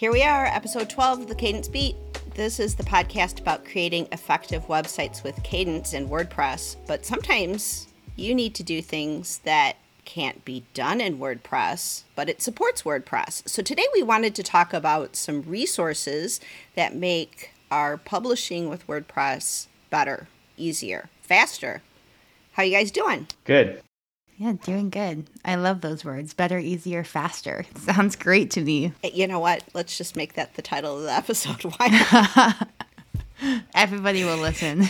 Here we are, episode 12 of The Cadence Beat. This is the podcast about creating effective websites with cadence and WordPress, but sometimes you need to do things that can't be done in WordPress, but it supports WordPress. So today we wanted to talk about some resources that make our publishing with WordPress better, easier, faster. How you guys doing? Good. Yeah, doing good. I love those words. Better, easier, faster. It sounds great to me. You know what? Let's just make that the title of the episode. Why not? Everybody will listen.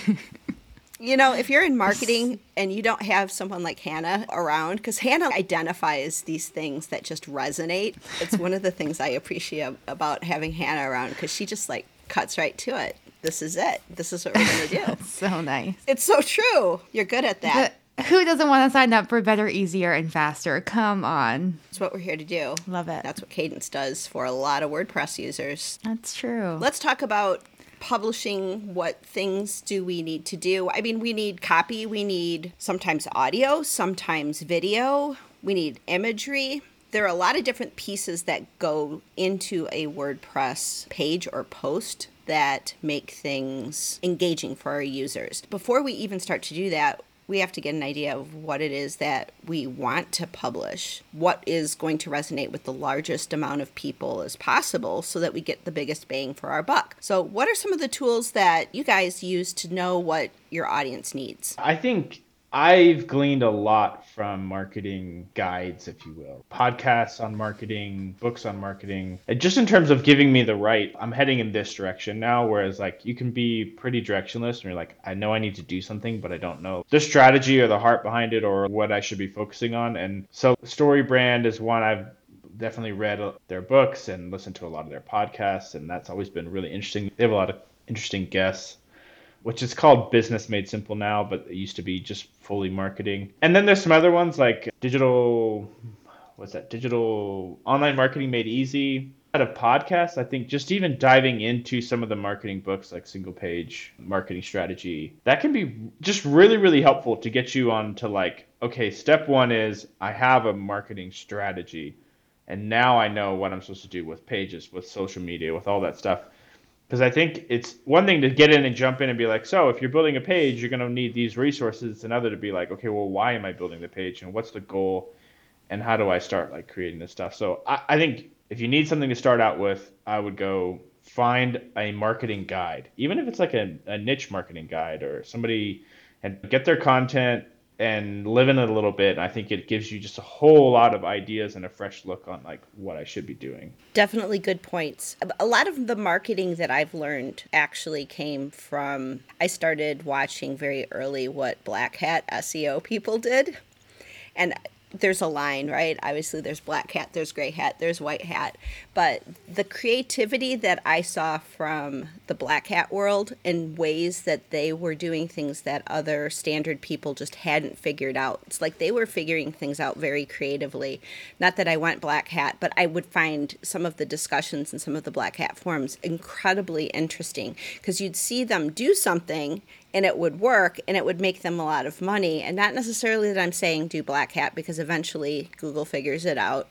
You know, if you're in marketing and you don't have someone like Hannah around, because Hannah identifies these things that just resonate. It's one of the things I appreciate about having Hannah around, because she just like cuts right to it. This is it. This is what we're going to do. So nice. It's so true. You're good at that. Who doesn't want to sign up for better, easier, and faster? Come on. That's what we're here to do. Love it. That's what Cadence does for a lot of WordPress users. That's true. Let's talk about publishing. What things do we need to do? I mean, we need copy. We need sometimes audio, sometimes video. We need imagery. There are a lot of different pieces that go into a WordPress page or post that make things engaging for our users. Before we even start to do that, we have to get an idea of what it is that we want to publish, what is going to resonate with the largest amount of people as possible so that we get the biggest bang for our buck. So what are some of the tools that you guys use to know what your audience needs? I think I've gleaned a lot from marketing guides, if you will, podcasts on marketing, books on marketing, just in terms of giving me the right, I'm heading in this direction now, whereas like you can be pretty directionless and you're like, I know I need to do something, but I don't know the strategy or the heart behind it or what I should be focusing on. And so StoryBrand is one I've definitely read their books and listened to a lot of their podcasts. And that's always been really interesting. They have a lot of interesting guests, which is called Business Made Simple now, but it used to be just fully marketing. And then there's some other ones like Digital Online Marketing Made Easy. Out of podcasts, I think just even diving into some of the marketing books like Single Page Marketing Strategy, that can be just really, really helpful to get you on to like, okay, step one is I have a marketing strategy. And now I know what I'm supposed to do with pages, with social media, with all that stuff. Because I think it's one thing to get in and jump in and be like, so if you're building a page, you're going to need these resources. It's another to be like, okay, well, why am I building the page and what's the goal and how do I start like creating this stuff? So I think if you need something to start out with, I would go find a marketing guide, even if it's like a niche marketing guide or somebody, and get their content and live in it a little bit. And I think it gives you just a whole lot of ideas and a fresh look on like what I should be doing. Definitely good points. A lot of the marketing that I've learned actually came from, I started watching very early what black hat SEO people did. And there's a line, right? Obviously there's black hat, there's gray hat, there's white hat. But the creativity that I saw from the black hat world and ways that they were doing things that other standard people just hadn't figured out. It's like they were figuring things out very creatively. Not that I want black hat, but I would find some of the discussions in some of the black hat forums incredibly interesting because you'd see them do something and it would work and it would make them a lot of money. And not necessarily that I'm saying do black hat, because eventually Google figures it out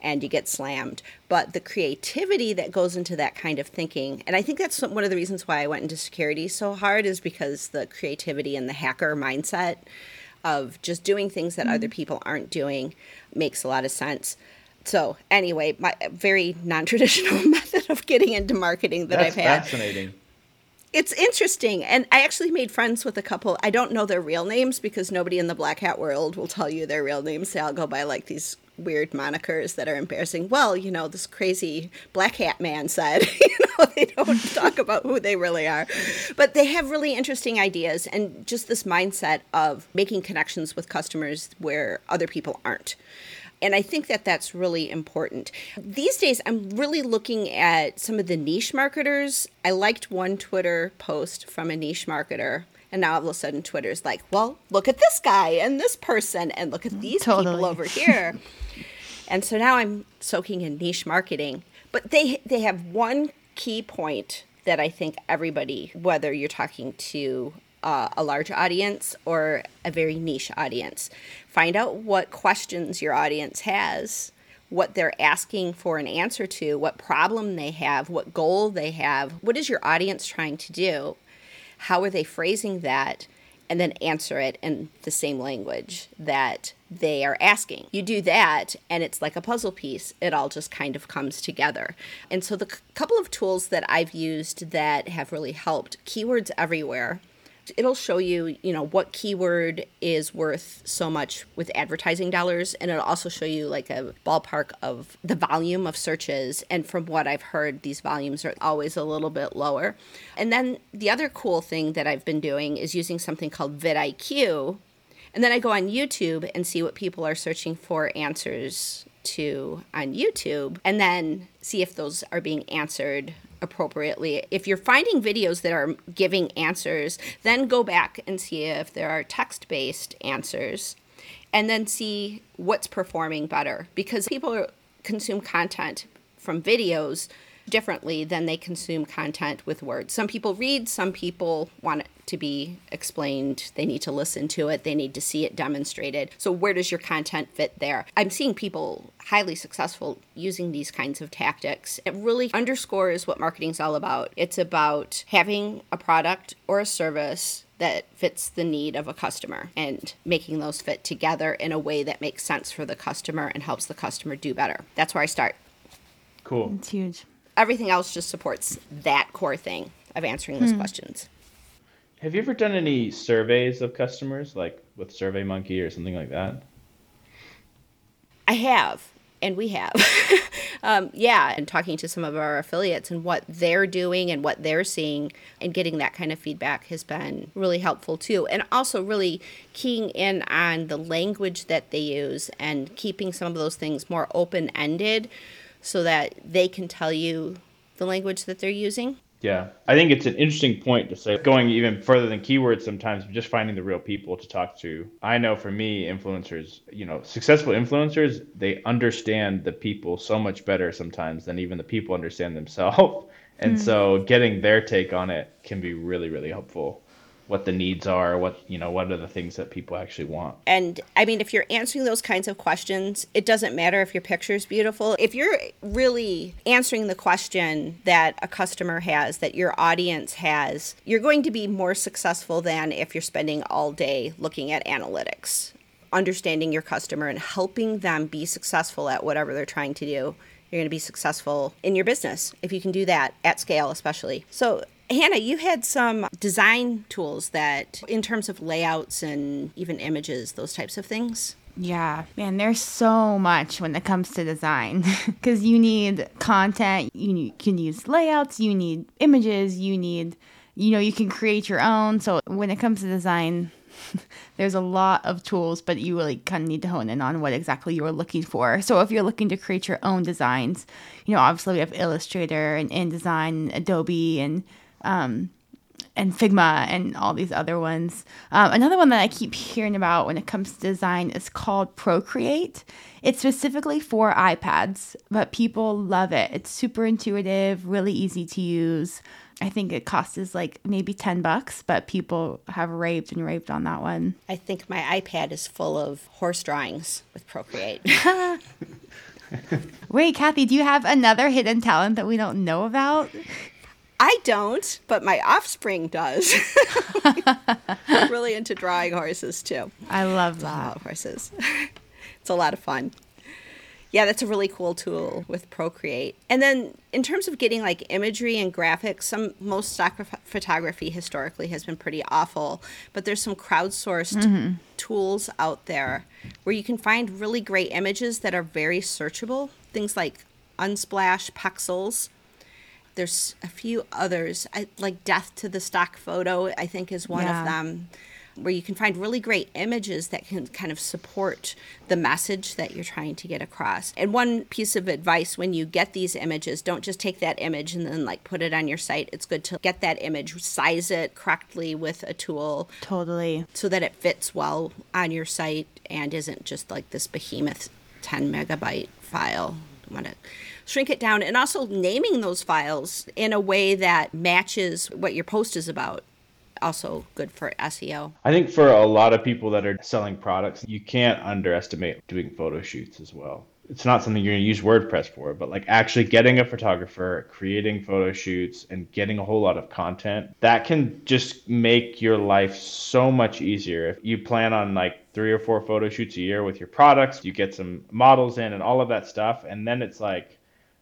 and you get slammed. But the creativity that goes into that kind of thinking, and I think that's one of the reasons why I went into security so hard, is because the creativity and the hacker mindset of just doing things that other people aren't doing makes a lot of sense. So anyway, my very non-traditional method of getting into marketing that I've had. That's fascinating. It's interesting, and I actually made friends with a couple. I don't know their real names because nobody in the black hat world will tell you their real names. They all go by like these weird monikers that are embarrassing. Well, you know, this crazy black hat man said, you know, they don't talk about who they really are. But they have really interesting ideas and just this mindset of making connections with customers where other people aren't. And I think that that's really important. These days, I'm really looking at some of the niche marketers. I liked one Twitter post from a niche marketer. And now all of a sudden Twitter's like, well, look at this guy and this person and look at these people over here. And so now I'm soaking in niche marketing. But they have one key point that I think everybody, whether you're talking to a large audience or a very niche audience, find out what questions your audience has, what they're asking for an answer to, what problem they have, what goal they have, what is your audience trying to do, how are they phrasing that, and then answer it in the same language that they are asking. You do that, and it's like a puzzle piece. It all just kind of comes together. And so the couple of tools that I've used that have really helped, Keywords Everywhere. It'll show you, you know, what keyword is worth so much with advertising dollars. And it'll also show you like a ballpark of the volume of searches. And from what I've heard, these volumes are always a little bit lower. And then the other cool thing that I've been doing is using something called vidIQ. And then I go on YouTube and see what people are searching for answers to on YouTube, and then see if those are being answered appropriately. If you're finding videos that are giving answers, then go back and see if there are text-based answers, and then see what's performing better, because people consume content from videos differently than they consume content with words. Some people read, some people want it to be explained. They need to listen to it. They need to see it demonstrated. So where does your content fit there? I'm seeing people highly successful using these kinds of tactics. It really underscores what marketing's all about. It's about having a product or a service that fits the need of a customer and making those fit together in a way that makes sense for the customer and helps the customer do better. That's where I start. Cool. It's huge. Everything else just supports that core thing of answering those questions. Have you ever done any surveys of customers, like with SurveyMonkey or something like that? I have, and we have. And talking to some of our affiliates and what they're doing and what they're seeing and getting that kind of feedback has been really helpful too. And also really keying in on the language that they use and keeping some of those things more open-ended, so that they can tell you the language that they're using. Yeah, I think it's an interesting point to say, going even further than keywords sometimes, just finding the real people to talk to. I know for me, influencers, you know, successful influencers, they understand the people so much better sometimes than even the people understand themselves. And so getting their take on it can be really, really helpful. What the needs are, what are the things that people actually want. And I mean, if you're answering those kinds of questions, it doesn't matter if your picture is beautiful. If you're really answering the question that a customer has, that your audience has, you're going to be more successful than if you're spending all day looking at analytics. Understanding your customer and helping them be successful at whatever they're trying to do, you're going to be successful in your business if you can do that at scale, especially. So Hannah, you had some design tools that, in terms of layouts and even images, those types of things. Yeah, man, there's so much when it comes to design because you need content, you can use layouts, you need images, you need, you can create your own. So when it comes to design, there's a lot of tools, but you really kind of need to hone in on what exactly you are looking for. So if you're looking to create your own designs, obviously we have Illustrator and InDesign, Adobe, and Figma and all these other ones. Another one that I keep hearing about when it comes to design is called Procreate. It's specifically for iPads, but people love it. It's super intuitive, really easy to use. I think it costs like maybe $10, but people have raved on that one. I think my iPad is full of horse drawings with Procreate. Wait, Kathy, do you have another hidden talent that we don't know about? I don't, but my offspring does. I'm really into drawing horses, too. I love that. I love horses. It's a lot of fun. Yeah, that's a really cool tool with Procreate. And then in terms of getting like imagery and graphics, most stock photography historically has been pretty awful, but there's some crowdsourced tools out there where you can find really great images that are very searchable. Things like Unsplash, Pexels. There's a few others, like Death to the Stock Photo, I think is one of them, where you can find really great images that can kind of support the message that you're trying to get across. And one piece of advice when you get these images, don't just take that image and then like put it on your site. It's good to get that image, size it correctly with a tool. Totally. So that it fits well on your site and isn't just like this behemoth 10 megabyte file. Want to shrink it down, and also naming those files in a way that matches what your post is about. Also good for SEO. I think for a lot of people that are selling products, you can't underestimate doing photo shoots as well. it's not something you're going to use WordPress for, but like actually getting a photographer, creating photo shoots, and getting a whole lot of content, that can just make your life so much easier. If you plan on like 3 or 4 photo shoots a year with your products, you get some models in and all of that stuff. And then it's like,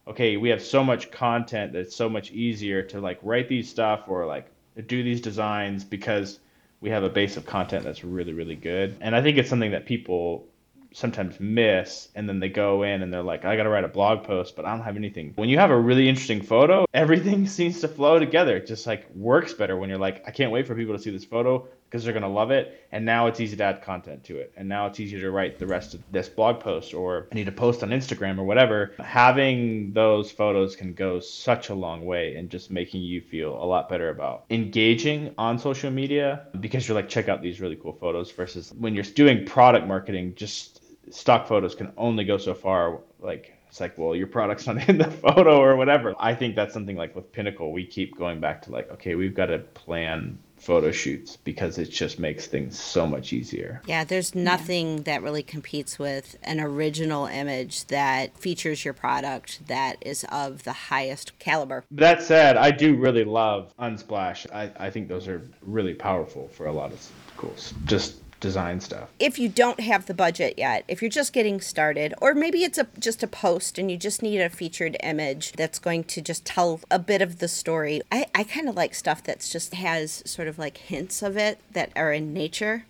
okay, we have so much content that it's so much easier to like write these stuff or like do these designs because we have a base of content that's really, really good. And I think it's something that people sometimes miss, and then they go in and they're like, I gotta write a blog post, but I don't have anything. When you have a really interesting photo, everything seems to flow together. It just like works better when you're like, I can't wait for people to see this photo because they're gonna love it, and now it's easy to add content to it, and now it's easier to write the rest of this blog post, or I need to post on Instagram or whatever. Having those photos can go such a long way in just making you feel a lot better about engaging on social media, because you're like, check out these really cool photos, versus when you're doing product marketing, just stock photos can only go so far. Like, it's like, well, your product's not in the photo or whatever. I think that's something like with Pinnacle, we keep going back to like, okay, we've got to plan photo shoots because it just makes things so much easier. Yeah, there's nothing that really competes with an original image that features your product that is of the highest caliber. That said, I do really love Unsplash. I think those are really powerful for a lot of cool, just design stuff. If you don't have the budget yet, if you're just getting started, or maybe it's just a post and you just need a featured image that's going to just tell a bit of the story. I kind of like stuff that's just has sort of like hints of it that are in nature.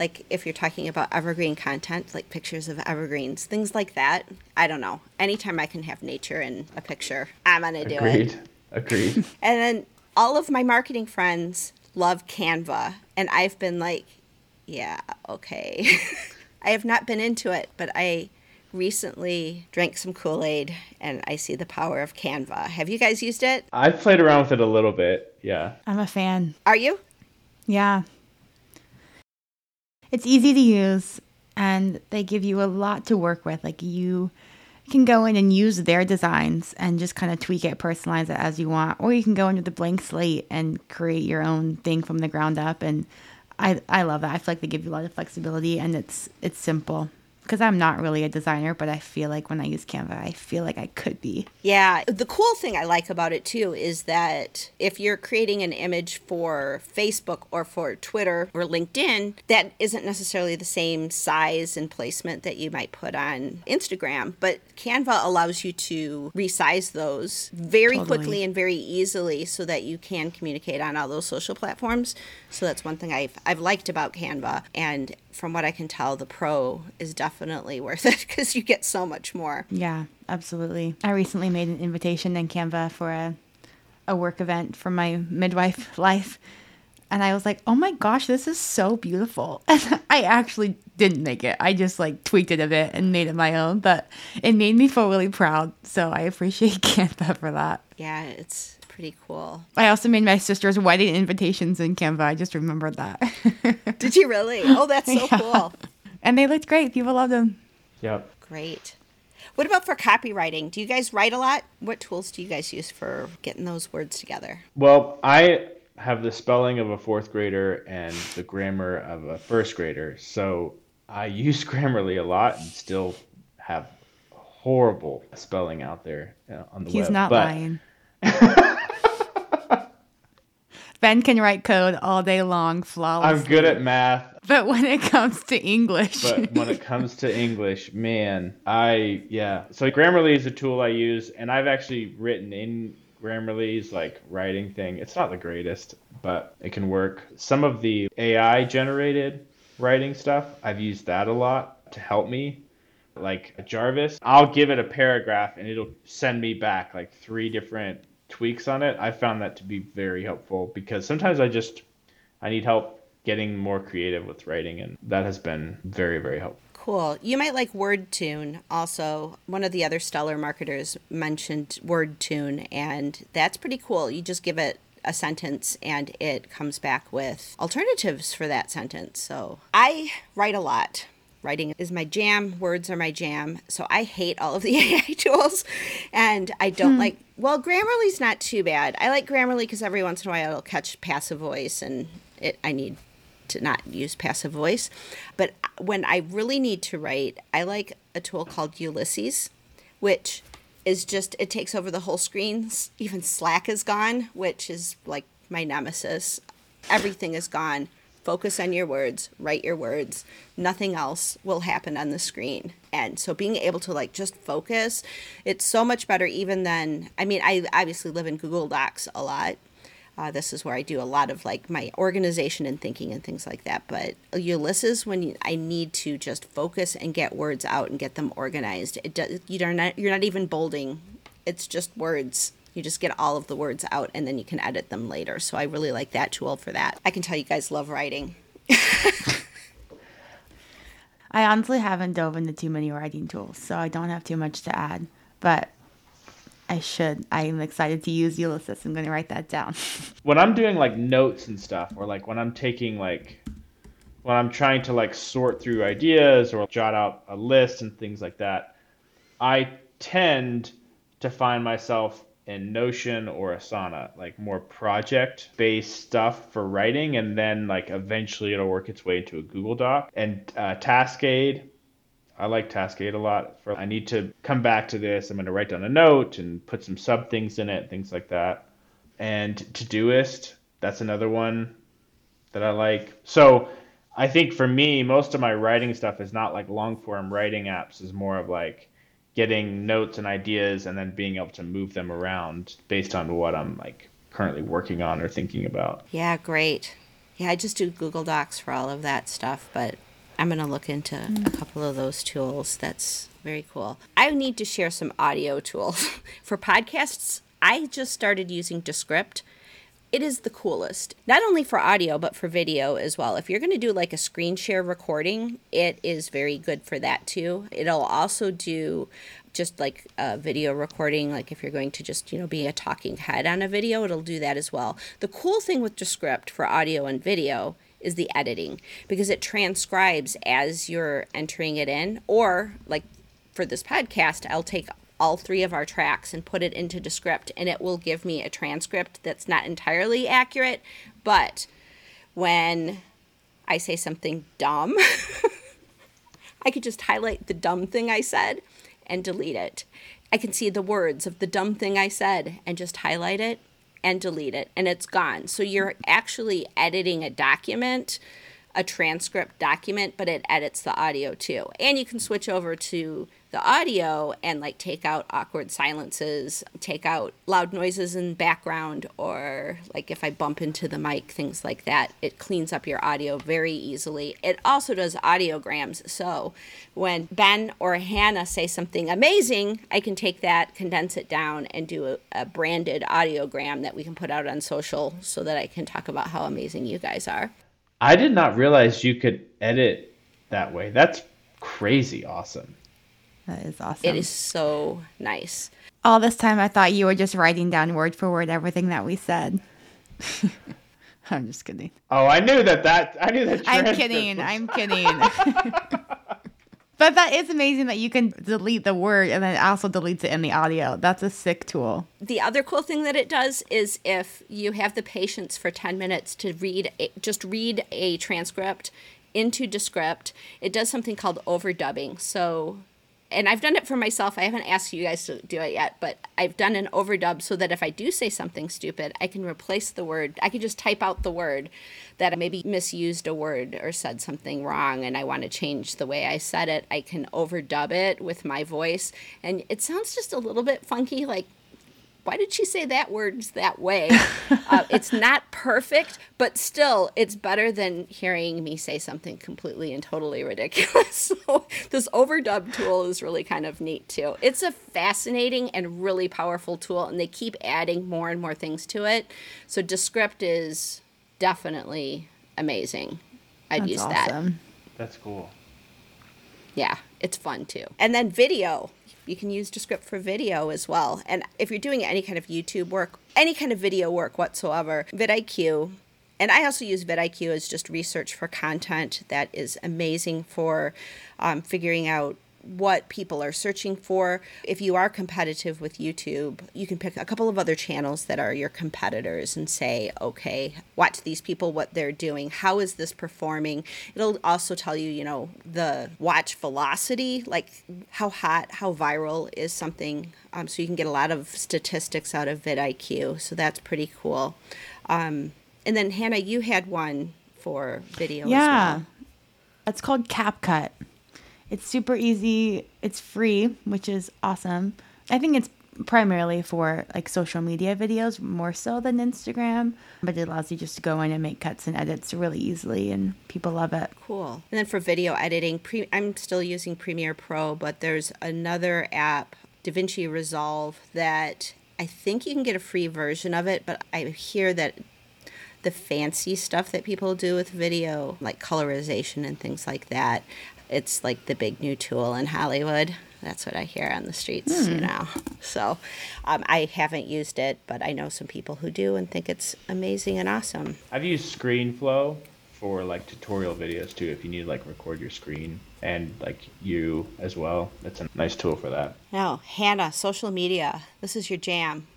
Like if you're talking about evergreen content, like pictures of evergreens, things like that. I don't know. Anytime I can have nature in a picture, I'm going to do it. Agreed. And then all of my marketing friends love Canva. And I've been like, yeah, okay. I have not been into it, but I recently drank some Kool-Aid and I see the power of Canva. Have you guys used it? I've played around with it a little bit, yeah. I'm a fan. Are you? Yeah. It's easy to use and they give you a lot to work with. Like you can go in and use their designs and just kind of tweak it, personalize it as you want. Or you can go into the blank slate and create your own thing from the ground up, and I love that. I feel like they give you a lot of flexibility, and it's simple. Because I'm not really a designer, but I feel like when I use Canva, I feel like I could be. Yeah. The cool thing I like about it, too, is that if you're creating an image for Facebook or for Twitter or LinkedIn, that isn't necessarily the same size and placement that you might put on Instagram. But Canva allows you to resize those very quickly and very easily so that you can communicate on all those social platforms. So that's one thing I've liked about Canva. And from what I can tell, the pro is definitely worth it because you get so much more. Yeah, absolutely. I recently made an invitation in Canva for a work event for my midwife life. And I was like, oh my gosh, this is so beautiful. And I actually didn't make it. I just like tweaked it a bit and made it my own. But it made me feel really proud. So I appreciate Canva for that. Yeah, it's pretty cool. I also made my sister's wedding invitations in Canva. I just remembered that. Did you really? Oh, that's so cool. And they looked great. People loved them. Yep. Great. What about for copywriting? Do you guys write a lot? What tools do you guys use for getting those words together? Well, I have the spelling of a 4th grader and the grammar of a 1st grader. So I use Grammarly a lot and still have horrible spelling out there on the web. He's not lying. Ben can write code all day long flawlessly. I'm good at math. But when it comes to English. Man, So Grammarly is a tool I use, and I've actually written in Grammarly's like writing thing. It's not the greatest, but it can work. Some of the AI generated writing stuff, I've used that a lot to help me. Like Jarvis, I'll give it a paragraph and it'll send me back like 3 different tweaks on it. I found that to be very helpful because sometimes I need help getting more creative with writing, and that has been very, very helpful. Cool. You might like Wordtune also. One of the other stellar marketers mentioned Wordtune, and that's pretty cool. You just give it a sentence and it comes back with alternatives for that sentence. So I write a lot. Writing is my jam. Words are my jam. So I hate all of the AI tools. And I don't like, well, Grammarly's not too bad. I like Grammarly because every once in a while it'll catch passive voice, and I need to not use passive voice. But when I really need to write, I like a tool called Ulysses, which is just, it takes over the whole screen. Even Slack is gone, which is like my nemesis. Everything is gone. Focus on your words, write your words. Nothing else will happen on the screen. And so being able to like just focus, it's so much better even than, I mean, I obviously live in Google Docs a lot. This is where I do a lot of like my organization and thinking and things like that. But Ulysses, when I need to just focus and get words out and get them organized, it does, you're not even bolding. It's just words. You just get all of the words out and then you can edit them later. So I really like that tool for that. I can tell you guys love writing. I honestly haven't dove into too many writing tools, so I don't have too much to add, but I should. I'm excited to use Ulysses. I'm going to write that down. When I'm doing like notes and stuff, or like when I'm taking like, when I'm trying to like sort through ideas or jot out a list and things like that, I tend to find myself in Notion or Asana, like more project-based stuff for writing, and then like eventually it'll work its way into a Google Doc. And Taskade, I like Taskade a lot. I need to come back to this. I'm going to write down a note and put some sub things in it, things like that. And Todoist, that's another one that I like. So I think for me, most of my writing stuff is not like long-form writing apps. Is more of like getting notes and ideas and then being able to move them around based on what I'm like currently working on or thinking about. Yeah, great. Yeah, I just do Google Docs for all of that stuff, but I'm going to look into a couple of those tools. That's very cool. I need to share some audio tools. For podcasts, I just started using Descript. It is the coolest, not only for audio, but for video as well. If you're going to do like a screen share recording, it is very good for that too. It'll also do just like a video recording, like if you're going to just, you know, be a talking head on a video, it'll do that as well. The cool thing with Descript for audio and video is the editing, because it transcribes as you're entering it in, or like for this podcast, I'll take all three of our tracks and put it into Descript, and it will give me a transcript that's not entirely accurate, but when I say something dumb, I could just highlight the dumb thing I said and delete it. I can see the words of the dumb thing I said and just highlight it and delete it, and it's gone. So you're actually editing a document, a transcript document, but it edits the audio too. And you can switch over to the audio and like take out awkward silences, take out loud noises in the background, or like if I bump into the mic, things like that. It cleans up your audio very easily. It also does audiograms. So when Ben or Hannah say something amazing, I can take that, condense it down, and do a branded audiogram that we can put out on social so that I can talk about how amazing you guys are. I did not realize you could edit that way. That's crazy awesome. That is awesome. It is so nice. All this time, I thought you were just writing down word for word everything that we said. I'm just kidding. Oh, I knew that. I knew that. I'm kidding. But that is amazing that you can delete the word and then it also deletes it in the audio. That's a sick tool. The other cool thing that it does is if you have the patience for 10 minutes to read a transcript into Descript, it does something called overdubbing. So, and I've done it for myself. I haven't asked you guys to do it yet, but I've done an overdub so that if I do say something stupid, I can replace the word. I can just type out the word that I maybe misused a word or said something wrong, and I want to change the way I said it. I can overdub it with my voice, and it sounds just a little bit funky, like, why did she say that word that way? It's not perfect, but still, it's better than hearing me say something completely and totally ridiculous. So this overdub tool is really kind of neat, too. It's a fascinating and really powerful tool, and they keep adding more and more things to it. So Descript is definitely amazing. That's awesome. That's cool. Yeah, it's fun, too. And then video. You can use Descript for video as well. And if you're doing any kind of YouTube work, any kind of video work whatsoever, vidIQ. And I also use vidIQ as just research for content. That is amazing for figuring out what people are searching for. If you are competitive with YouTube, you can pick a couple of other channels that are your competitors and say, okay, watch these people, what they're doing. How is this performing? It'll also tell you, you know, the watch velocity, like how hot, how viral is something. So you can get a lot of statistics out of vidIQ. So that's pretty cool. And then Hannah, you had one for video as well. It's called CapCut. It's super easy. It's free, which is awesome. I think it's primarily for like social media videos more so than Instagram, but it allows you just to go in and make cuts and edits really easily, and people love it. Cool. And then for video editing, I'm still using Premiere Pro, but there's another app, DaVinci Resolve, that I think you can get a free version of it, but I hear that the fancy stuff that people do with video, like colorization and things like that, it's like the big new tool in Hollywood. That's what I hear on the streets, you know. So I haven't used it, but I know some people who do and think it's amazing and awesome. I've used ScreenFlow for like tutorial videos too, if you need to like record your screen and like you as well. That's a nice tool for that. Now, Hannah, social media. This is your jam.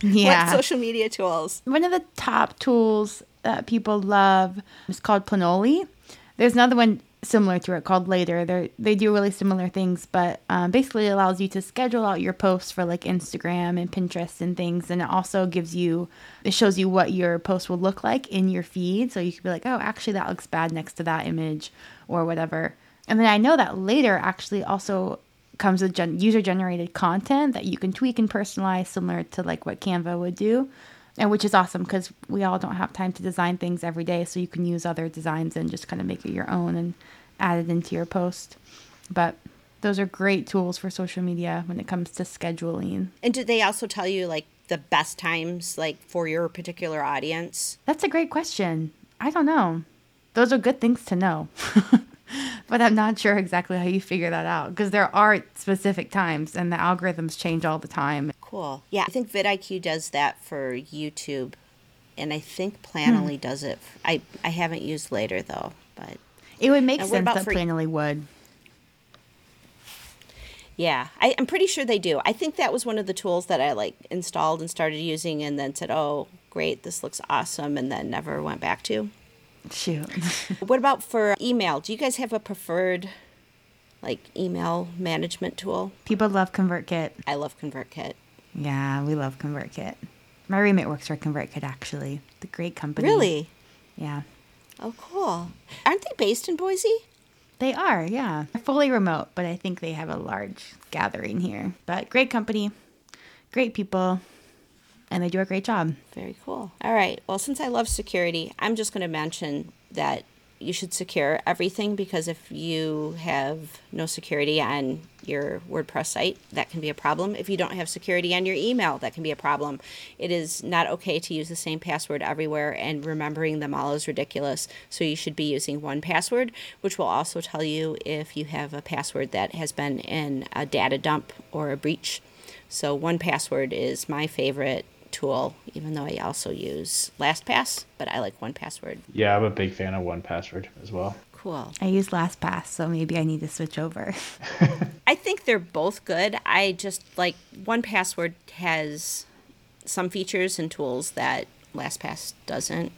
Yeah. What social media tools? One of the top tools that people love is called Planoly. There's another one similar to it called Later. They do really similar things, but basically it allows you to schedule out your posts for like Instagram and Pinterest and things. And it also gives you, it shows you what your post will look like in your feed. So you could be like, oh, actually that looks bad next to that image or whatever. And then I know that Later actually also comes with user-generated content that you can tweak and personalize, similar to like what Canva would do, and which is awesome because we all don't have time to design things every day, so you can use other designs and just kind of make it your own and add it into your post. But those are great tools for social media when it comes to scheduling. And do they also tell you like the best times like for your particular audience? That's a great question. I don't know. Those are good things to know. But I'm not sure exactly how you figure that out because there are specific times and the algorithms change all the time. Cool. Yeah, I think vidIQ does that for YouTube, and I think Planoly does it. I haven't used Later, though. But it would make sense that Planoly would. Yeah, I'm pretty sure they do. I think that was one of the tools that I like installed and started using and then said, oh, great, this looks awesome, and then never went back to. Shoot. What about for email? Do you guys have a preferred like email management tool? People love ConvertKit. I love ConvertKit. Yeah, we love ConvertKit. My roommate works for ConvertKit, actually. The great company. Really? Yeah. Oh, cool. Aren't they based in Boise? They are, yeah. They're fully remote, but I think they have a large gathering here. But great company, great people. And they do a great job. Very cool. All right. Well, since I love security, I'm just going to mention that you should secure everything, because if you have no security on your WordPress site, that can be a problem. If you don't have security on your email, that can be a problem. It is not okay to use the same password everywhere, and remembering them all is ridiculous. So you should be using 1Password, which will also tell you if you have a password that has been in a data dump or a breach. So 1Password is my favorite tool, even though I also use LastPass, but I like 1Password. Yeah, I'm a big fan of 1Password as well. Cool. I use LastPass, so maybe I need to switch over. I think they're both good. I just like 1Password has some features and tools that LastPass doesn't.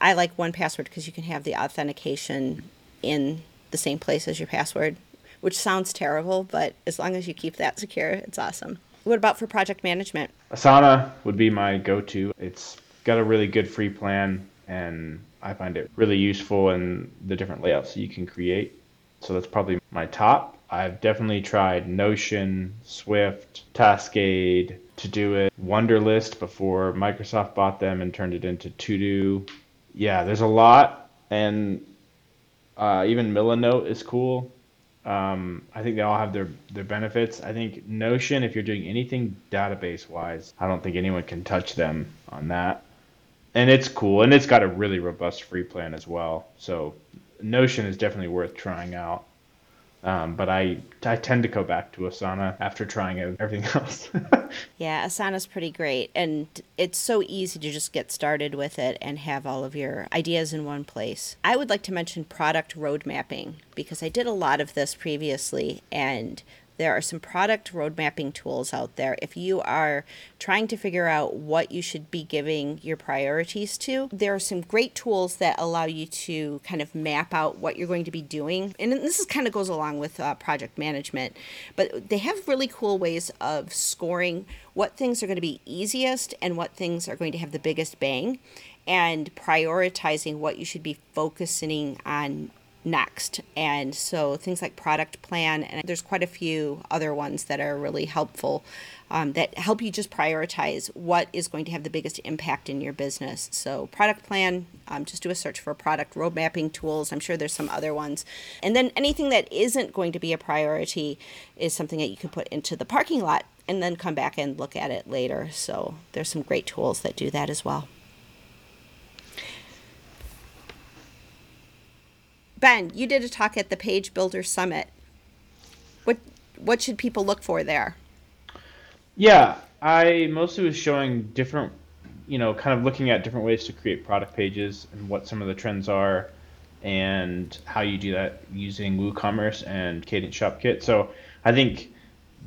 I like 1Password because you can have the authentication in the same place as your password, which sounds terrible, but as long as you keep that secure, it's awesome. What about for project management? Asana would be my go-to. It's got a really good free plan, and I find it really useful in the different layouts that you can create. So that's probably my top. I've definitely tried Notion, Swift, Taskade, Todoist, Wunderlist before Microsoft bought them and turned it into To-Do. Yeah, there's a lot, and even Milanote is cool. I think they all have their benefits. I think Notion, if you're doing anything database-wise, I don't think anyone can touch them on that. And it's cool. And it's got a really robust free plan as well. So Notion is definitely worth trying out. But I tend to go back to Asana after trying out everything else. Yeah, Asana's pretty great. And it's so easy to just get started with it and have all of your ideas in one place. I would like to mention product road mapping, because I did a lot of this previously, and there are some product road mapping tools out there. If you are trying to figure out what you should be giving your priorities to, there are some great tools that allow you to kind of map out what you're going to be doing. And this is kind of goes along with project management, but they have really cool ways of scoring what things are going to be easiest and what things are going to have the biggest bang, and prioritizing what you should be focusing on next. And so things like ProductPlan, and there's quite a few other ones that are really helpful that help you just prioritize what is going to have the biggest impact in your business. So ProductPlan, just do a search for product road mapping tools. I'm sure there's some other ones. And then anything that isn't going to be a priority is something that you can put into the parking lot and then come back and look at it later. So there's some great tools that do that as well. Ben, you did a talk at the Page Builder Summit. What should people look for there? Yeah, I mostly was showing different, kind of looking at different ways to create product pages and what some of the trends are and how you do that using WooCommerce and Cadence ShopKit. So I think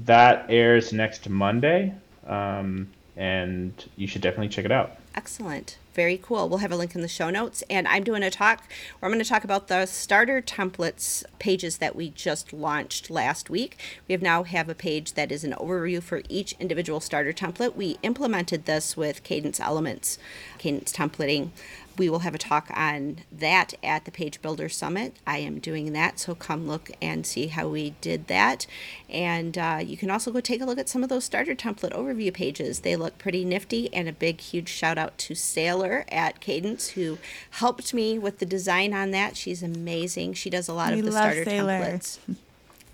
that airs next Monday, and you should definitely check it out. Excellent. Very cool. We'll have a link in the show notes. And I'm doing a talk where I'm going to talk about the starter templates pages that we just launched last week. We have now have a page that is an overview for each individual starter template. We implemented this with Cadence Elements, Cadence templating. We will have a talk on that at the Page Builder Summit. I am doing that, so come look and see how we did that. And you can also go take a look at some of those starter template overview pages. They look pretty nifty, and a big, huge shout out to Sailor at Cadence, who helped me with the design on that. She's amazing. She does a lot of the starter templates.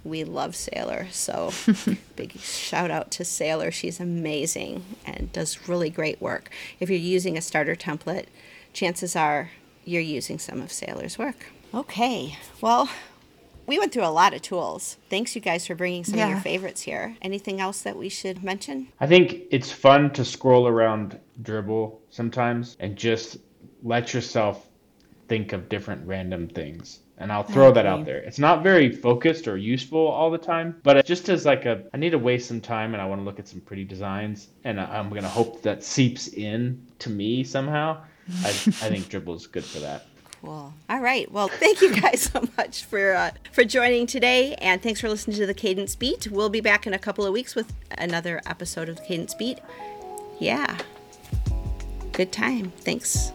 We love Sailor, so big shout out to Sailor. She's amazing and does really great work. If you're using a starter template, chances are you're using some of Sailor's work. Okay, well, we went through a lot of tools. Thanks, you guys, for bringing some of your favorites here. Anything else that we should mention? I think it's fun to scroll around Dribbble sometimes and just let yourself think of different random things. And I'll throw that out there. It's not very focused or useful all the time, but it just as like I need to waste some time and I want to look at some pretty designs, and I'm going to hope that seeps in to me somehow. I think Dribble's good for that. Cool. All right. Well, thank you guys so much for joining today, and thanks for listening to the Cadence Beat. We'll be back in a couple of weeks with another episode of the Cadence Beat. Yeah. Good time. Thanks.